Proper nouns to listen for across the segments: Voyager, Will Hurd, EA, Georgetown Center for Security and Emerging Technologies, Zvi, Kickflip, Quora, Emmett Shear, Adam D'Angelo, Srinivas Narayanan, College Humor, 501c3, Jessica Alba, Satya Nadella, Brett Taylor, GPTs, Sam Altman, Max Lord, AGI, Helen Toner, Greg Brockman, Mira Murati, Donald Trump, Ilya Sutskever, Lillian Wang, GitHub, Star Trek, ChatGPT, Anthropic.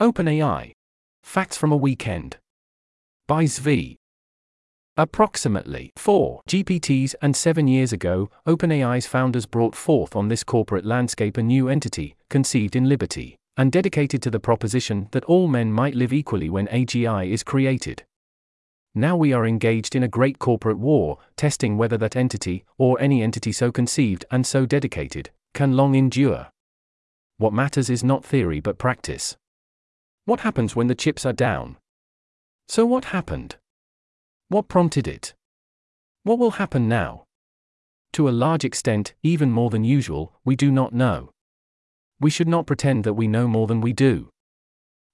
OpenAI. Facts from a Weekend. By Zvi. Approximately 4 GPTs and 7 years ago, OpenAI's founders brought forth on this corporate landscape a new entity, conceived in liberty, and dedicated to the proposition that all men might live equally when AGI is created. Now we are engaged in a great corporate war, testing whether that entity, or any entity so conceived and so dedicated, can long endure. What matters is not theory but practice. What happens when the chips are down? So what happened? What prompted it? What will happen now? To a large extent, even more than usual, we do not know. We should not pretend that we know more than we do.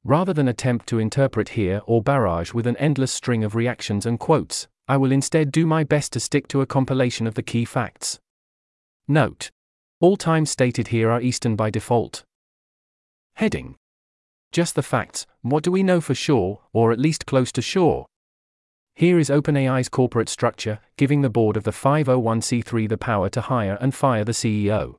Rather than attempt to interpret here or barrage with an endless string of reactions and quotes, I will instead do my best to stick to a compilation of the key facts. Note: all times stated here are Eastern by default. Heading: just the facts, what do we know for sure, or at least close to sure? Here is OpenAI's corporate structure, giving the board of the 501c3 the power to hire and fire the CEO.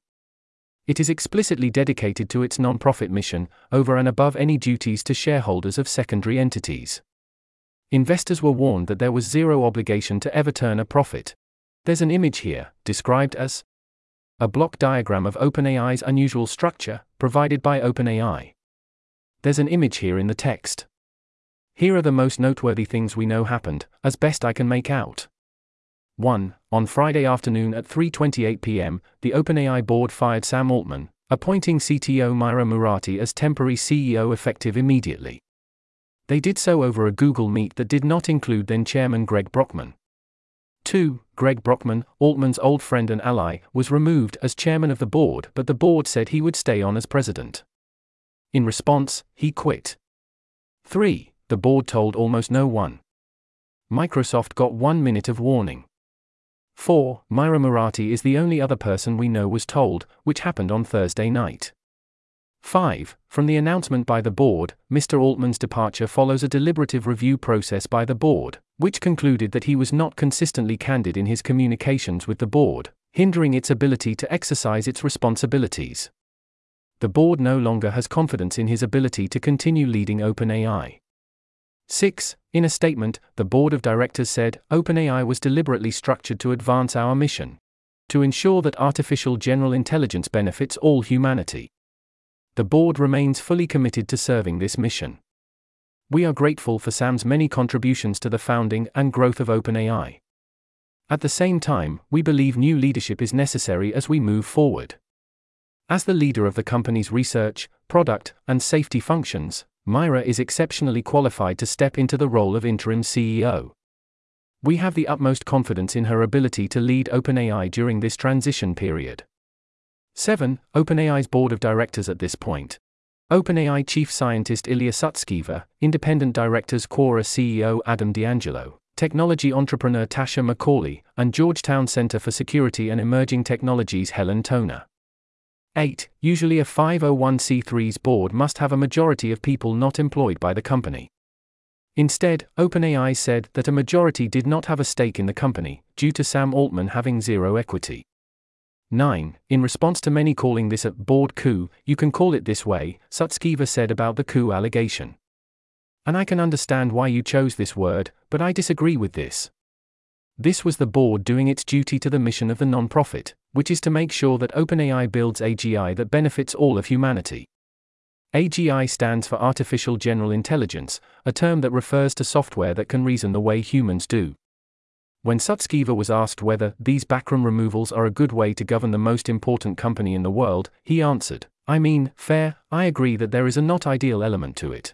It is explicitly dedicated to its non-profit mission, over and above any duties to shareholders of secondary entities. Investors were warned that there was zero obligation to ever turn a profit. There's an image here, described as a block diagram of OpenAI's unusual structure, provided by OpenAI. There's an image here in the text. Here are the most noteworthy things we know happened, as best I can make out. 1. On Friday afternoon at 3:28 p.m., the OpenAI board fired Sam Altman, appointing CTO Mira Murati as temporary CEO effective immediately. They did so over a Google Meet that did not include then-chairman Greg Brockman. 2. Greg Brockman, Altman's old friend and ally, was removed as chairman of the board, but the board said he would stay on as president. In response, he quit. 3. The board told almost no one. Microsoft got 1 minute of warning. 4. Mira Murati is the only other person we know was told, which happened on Thursday night. 5. From the announcement by the board, Mr. Altman's departure follows a deliberative review process by the board, which concluded that he was not consistently candid in his communications with the board, hindering its ability to exercise its responsibilities. The board no longer has confidence in his ability to continue leading OpenAI. 6. In a statement, the board of directors said, OpenAI was deliberately structured to advance our mission. To ensure that artificial general intelligence benefits all humanity. The board remains fully committed to serving this mission. We are grateful for Sam's many contributions to the founding and growth of OpenAI. At the same time, we believe new leadership is necessary as we move forward. As the leader of the company's research, product, and safety functions, Mira is exceptionally qualified to step into the role of interim CEO. We have the utmost confidence in her ability to lead OpenAI during this transition period. 7. OpenAI's board of directors at this point. OpenAI chief scientist Ilya Sutskever, independent directors Quora CEO Adam D'Angelo, technology entrepreneur Tasha McCauley, and Georgetown Center for Security and Emerging Technologies Helen Toner. 8. Usually a 501c3's board must have a majority of people not employed by the company. Instead, OpenAI said that a majority did not have a stake in the company, due to Sam Altman having zero equity. 9. In response to many calling this a board coup, you can call it this way, Sutskever said about the coup allegation. And I can understand why you chose this word, but I disagree with this. This was the board doing its duty to the mission of the nonprofit, which is to make sure that OpenAI builds AGI that benefits all of humanity. AGI stands for Artificial General Intelligence, a term that refers to software that can reason the way humans do. When Sutskever was asked whether these backroom removals are a good way to govern the most important company in the world, he answered, I mean, fair, I agree that there is a not ideal element to it.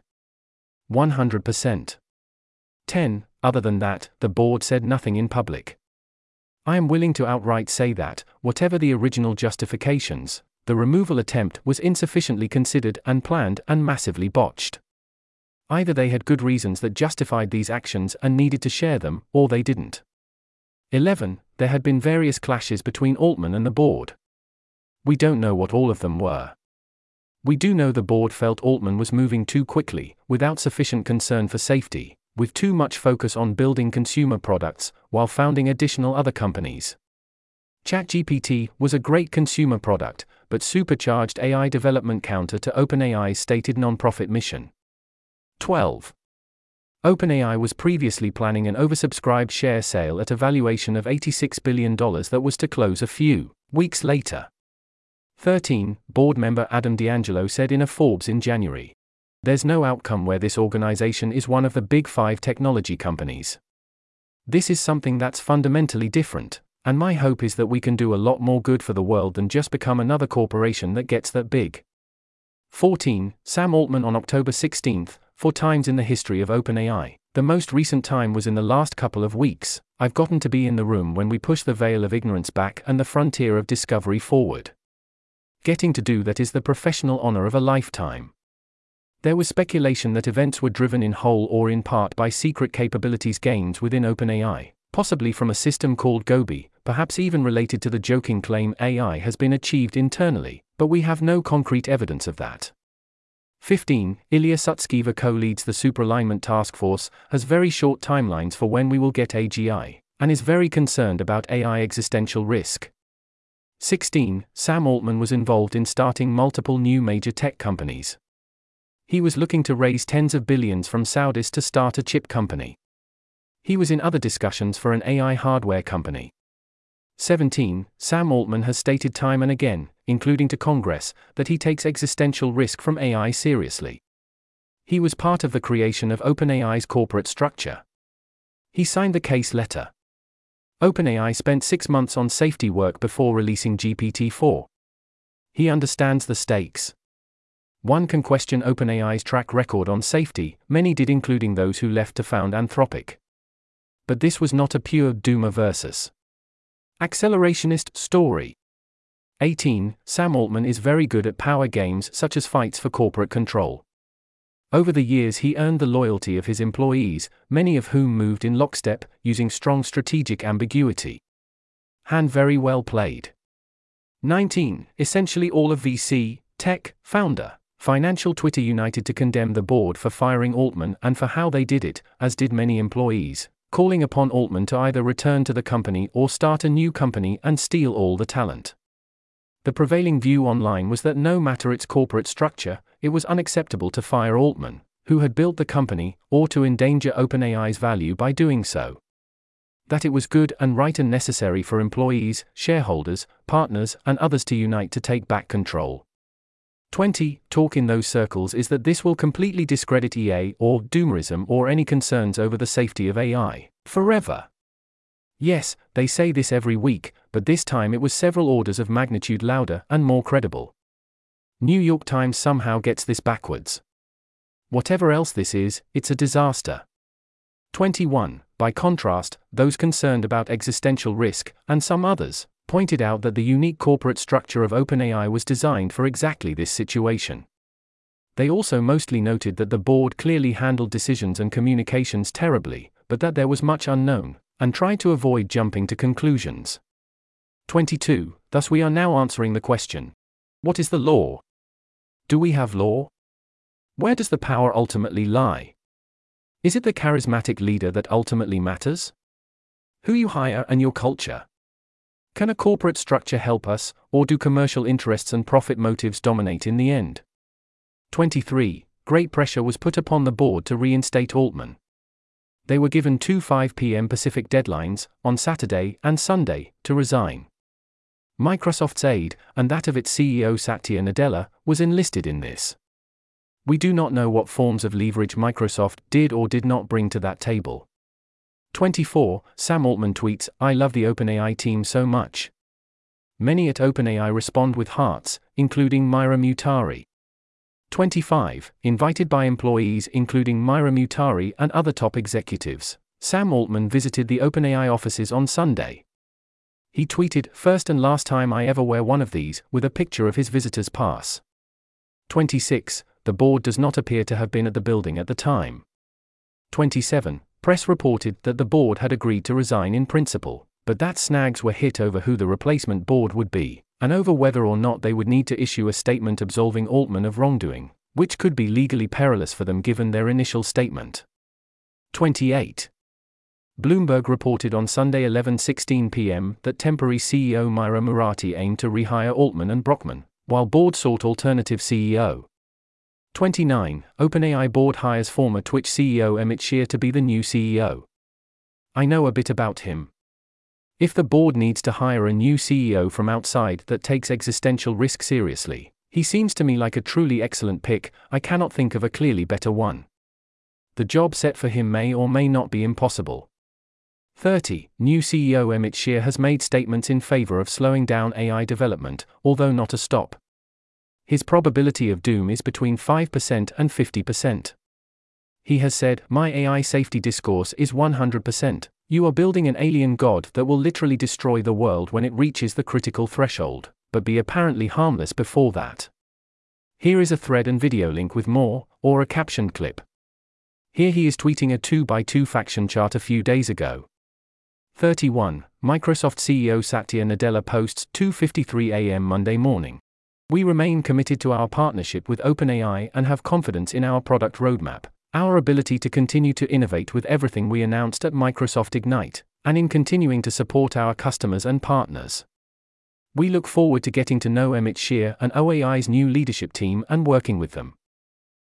100%. 10. Other than that, the board said nothing in public. I am willing to outright say that, whatever the original justifications, the removal attempt was insufficiently considered and planned and massively botched. Either they had good reasons that justified these actions and needed to share them, or they didn't. 11. There had been various clashes between Altman and the board. We don't know what all of them were. We do know the board felt Altman was moving too quickly, without sufficient concern for safety, with too much focus on building consumer products, while founding additional other companies. ChatGPT was a great consumer product, but supercharged AI development counter to OpenAI's stated nonprofit mission, 12. OpenAI was previously planning an oversubscribed share sale at a valuation of $86 billion that was to close a few weeks later. 13. Board member Adam D'Angelo said in a Forbes in January, "There's no outcome where this organization is one of the big five technology companies. This is something that's fundamentally different, and my hope is that we can do a lot more good for the world than just become another corporation that gets that big." 14. Sam Altman on October 16, 4 times in the history of OpenAI. "The most recent time was in the last couple of weeks. I've gotten to be in the room when we push the veil of ignorance back and the frontier of discovery forward. Getting to do that is the professional honor of a lifetime." There was speculation that events were driven in whole or in part by secret capabilities gains within OpenAI, possibly from a system called Gobi, perhaps even related to the joking claim AI has been achieved internally, but we have no concrete evidence of that. 15. Ilya Sutskever co-leads the Superalignment Task Force, has very short timelines for when we will get AGI, and is very concerned about AI existential risk. 16. Sam Altman was involved in starting multiple new major tech companies. He was looking to raise tens of billions from Saudis to start a chip company. He was in other discussions for an AI hardware company. 17. Sam Altman has stated time and again, including to Congress, that he takes existential risk from AI seriously. He was part of the creation of OpenAI's corporate structure. He signed the case letter. OpenAI spent 6 months on safety work before releasing GPT-4. He understands the stakes. One can question OpenAI's track record on safety, many did, including those who left to found Anthropic. But this was not a pure doomer versus accelerationist story. 18. Sam Altman is very good at power games such as fights for corporate control. Over the years he earned the loyalty of his employees, many of whom moved in lockstep, using strong strategic ambiguity. Hand very well played. 19. Essentially all of VC, tech, founder, financial Twitter united to condemn the board for firing Altman and for how they did it, as did many employees, calling upon Altman to either return to the company or start a new company and steal all the talent. The prevailing view online was that no matter its corporate structure, it was unacceptable to fire Altman, who had built the company, or to endanger OpenAI's value by doing so. That it was good and right and necessary for employees, shareholders, partners, and others to unite to take back control. 20. Talk in those circles is that this will completely discredit EA or doomerism or any concerns over the safety of AI, forever. Yes, they say this every week, but this time it was several orders of magnitude louder and more credible. New York Times somehow gets this backwards. Whatever else this is, it's a disaster. 21. By contrast, those concerned about existential risk, and some others, pointed out that the unique corporate structure of OpenAI was designed for exactly this situation. They also mostly noted that the board clearly handled decisions and communications terribly, but that there was much unknown, and tried to avoid jumping to conclusions. 22. Thus we are now answering the question, what is the law? Do we have law? Where does the power ultimately lie? Is it the charismatic leader that ultimately matters? Who you hire and your culture? Can a corporate structure help us, or do commercial interests and profit motives dominate in the end? 23. Great pressure was put upon the board to reinstate Altman. They were given two 5 p.m. Pacific deadlines, on Saturday and Sunday, to resign. Microsoft's aid, and that of its CEO Satya Nadella, was enlisted in this. We do not know what forms of leverage Microsoft did or did not bring to that table. 24. Sam Altman tweets, "I love the OpenAI team so much." Many at OpenAI respond with hearts, including Mira Murati. 25. Invited by employees including Mira Murati and other top executives, Sam Altman visited the OpenAI offices on Sunday. He tweeted, "First and last time I ever wear one of these," with a picture of his visitor's pass. 26. The board does not appear to have been at the building at the time. 27. Press reported that the board had agreed to resign in principle, but that snags were hit over who the replacement board would be, and over whether or not they would need to issue a statement absolving Altman of wrongdoing, which could be legally perilous for them given their initial statement. 28. Bloomberg reported on Sunday 11:16 p.m. that temporary CEO Mira Murati aimed to rehire Altman and Brockman, while board sought alternative CEO. 29. OpenAI board hires former Twitch CEO Emmett Shear to be the new CEO. I know a bit about him. If the board needs to hire a new CEO from outside that takes existential risk seriously, he seems to me like a truly excellent pick. I cannot think of a clearly better one. The job set for him may or may not be impossible. 30. New CEO Emmett Shear has made statements in favor of slowing down AI development, although not a stop. His probability of doom is between 5% and 50%. He has said, "My AI safety discourse is 100%. You are building an alien god that will literally destroy the world when it reaches the critical threshold, but be apparently harmless before that." Here is a thread and video link with more, or a captioned clip. Here he is tweeting a 2x2 faction chart a few days ago. 31. Microsoft CEO Satya Nadella posts 2:53 a.m. Monday morning. "We remain committed to our partnership with OpenAI and have confidence in our product roadmap, our ability to continue to innovate with everything we announced at Microsoft Ignite, and in continuing to support our customers and partners. We look forward to getting to know Emmett Shear and OAI's new leadership team and working with them.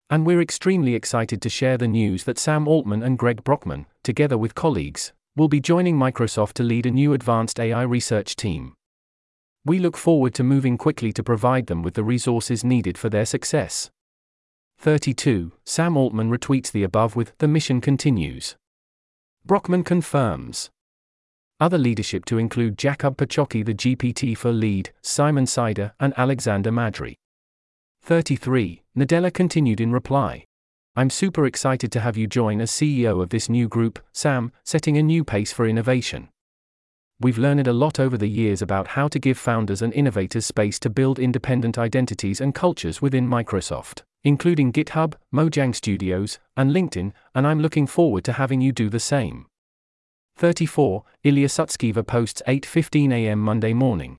And we're extremely excited to share the news that Sam Altman and Greg Brockman, together with colleagues, will be joining Microsoft to lead a new advanced AI research team. We look forward to moving quickly to provide them with the resources needed for their success." 32. Sam Altman retweets the above with, "The mission continues. Brockman confirms." Other leadership to include Jakub Pachocki, the GPT-4 lead, Simon Sider, and Alexander Madry. 33. Nadella continued in reply, "I'm super excited to have you join as CEO of this new group, Sam, setting a new pace for innovation. We've learned a lot over the years about how to give founders and innovators space to build independent identities and cultures within Microsoft, including GitHub, Mojang Studios, and LinkedIn, and I'm looking forward to having you do the same." 34. Ilya Sutskever posts 8:15 a.m. Monday morning.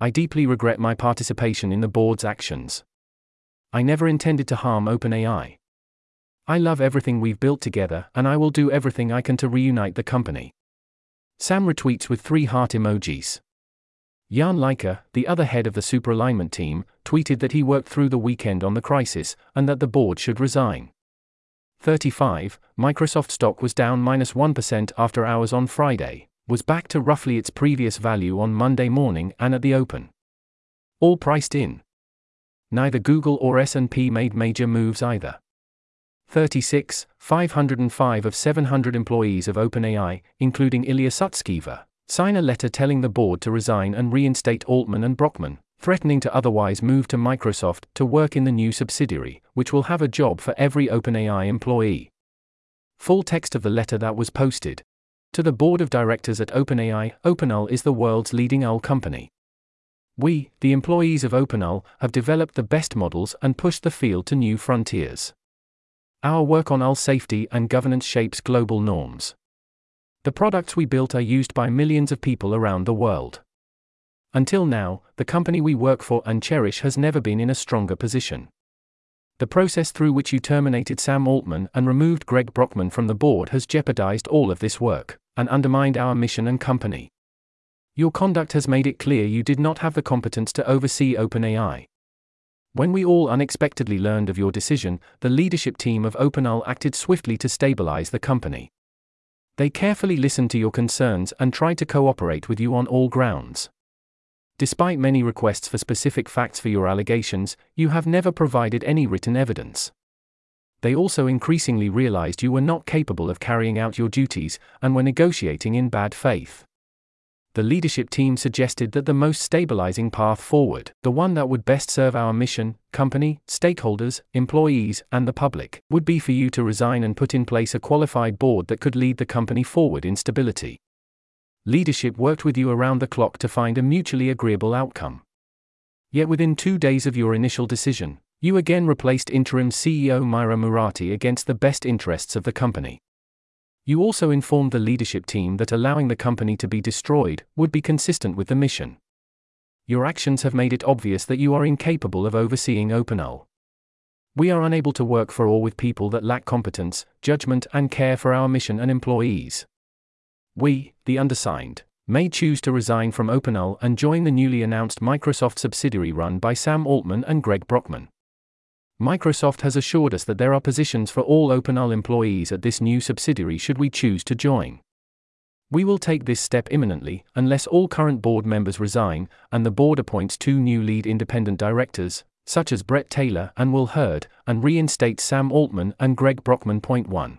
"I deeply regret my participation in the board's actions. I never intended to harm OpenAI. I love everything we've built together and I will do everything I can to reunite the company." Sam retweets with 3 heart emojis. Jan Leiker, the other head of the Superalignment team, tweeted that he worked through the weekend on the crisis, and that the board should resign. 35. Microsoft stock was down -1% after hours on Friday, was back to roughly its previous value on Monday morning and at the open. All priced in. Neither Google or S&P made major moves either. 36. 505 of 700 employees of OpenAI, including Ilya Sutskever, sign a letter telling the board to resign and reinstate Altman and Brockman, threatening to otherwise move to Microsoft to work in the new subsidiary, which will have a job for every OpenAI employee. Full text of the letter that was posted. To the board of directors at OpenAI, OpenAI is the world's leading AI company. We, the employees of OpenAI, have developed the best models and pushed the field to new frontiers. Our work on AI safety and governance shapes global norms. The products we built are used by millions of people around the world. Until now, the company we work for and cherish has never been in a stronger position. The process through which you terminated Sam Altman and removed Greg Brockman from the board has jeopardized all of this work, and undermined our mission and company. Your conduct has made it clear you did not have the competence to oversee OpenAI. When we all unexpectedly learned of your decision, the leadership team of OpenAI acted swiftly to stabilize the company. They carefully listened to your concerns and tried to cooperate with you on all grounds. Despite many requests for specific facts for your allegations, you have never provided any written evidence. They also increasingly realized you were not capable of carrying out your duties and were negotiating in bad faith. The leadership team suggested that the most stabilizing path forward, the one that would best serve our mission, company, stakeholders, employees, and the public, would be for you to resign and put in place a qualified board that could lead the company forward in stability. Leadership worked with you around the clock to find a mutually agreeable outcome. Yet within 2 days of your initial decision, you again replaced interim CEO Mira Murati against the best interests of the company. You also informed the leadership team that allowing the company to be destroyed would be consistent with the mission. Your actions have made it obvious that you are incapable of overseeing OpenAI. We are unable to work for or with people that lack competence, judgment, and care for our mission and employees. We, the undersigned, may choose to resign from OpenAI and join the newly announced Microsoft subsidiary run by Sam Altman and Greg Brockman. Microsoft has assured us that there are positions for all OpenAI employees at this new subsidiary should we choose to join. We will take this step imminently, unless all current board members resign, and the board appoints 2 new lead independent directors, such as Brett Taylor and Will Hurd, and reinstates Sam Altman and Greg Brockman. 1.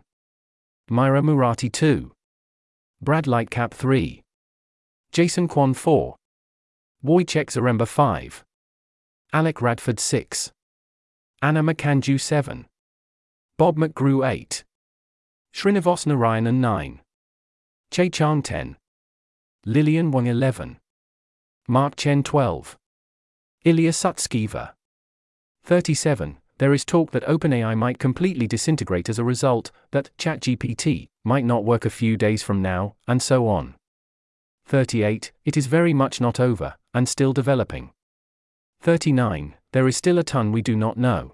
Mira Murati 2. Brad Lightcap 3. Jason Kwon 4. Wojciech Zaremba 5. Alec Radford 6. Anna McCanju 7. Bob McGrew 8. Srinivas Narayanan 9. Che Chang 10. Lillian Wang 11. Mark Chen 12. Ilya Sutskever 37. There is talk that OpenAI might completely disintegrate as a result, that ChatGPT might not work a few days from now, and so on. 38. It is very much not over, and still developing. 39. There is still a ton we do not know.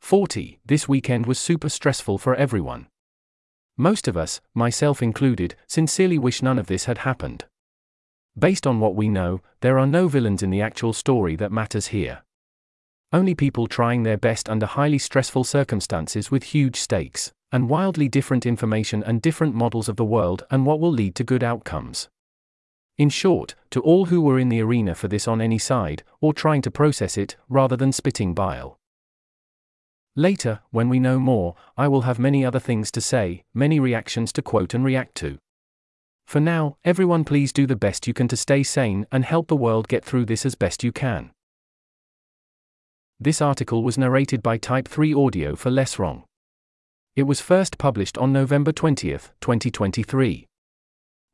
40. This weekend was super stressful for everyone. Most of us, myself included, sincerely wish none of this had happened. Based on what we know, there are no villains in the actual story that matters here. Only people trying their best under highly stressful circumstances with huge stakes, and wildly different information and different models of the world and what will lead to good outcomes. In short, to all who were in the arena for this on any side, or trying to process it, rather than spitting bile. Later, when we know more, I will have many other things to say, many reactions to quote and react to. For now, everyone please do the best you can to stay sane and help the world get through this as best you can. This article was narrated by Type 3 Audio for Less Wrong. It was first published on November 20, 2023.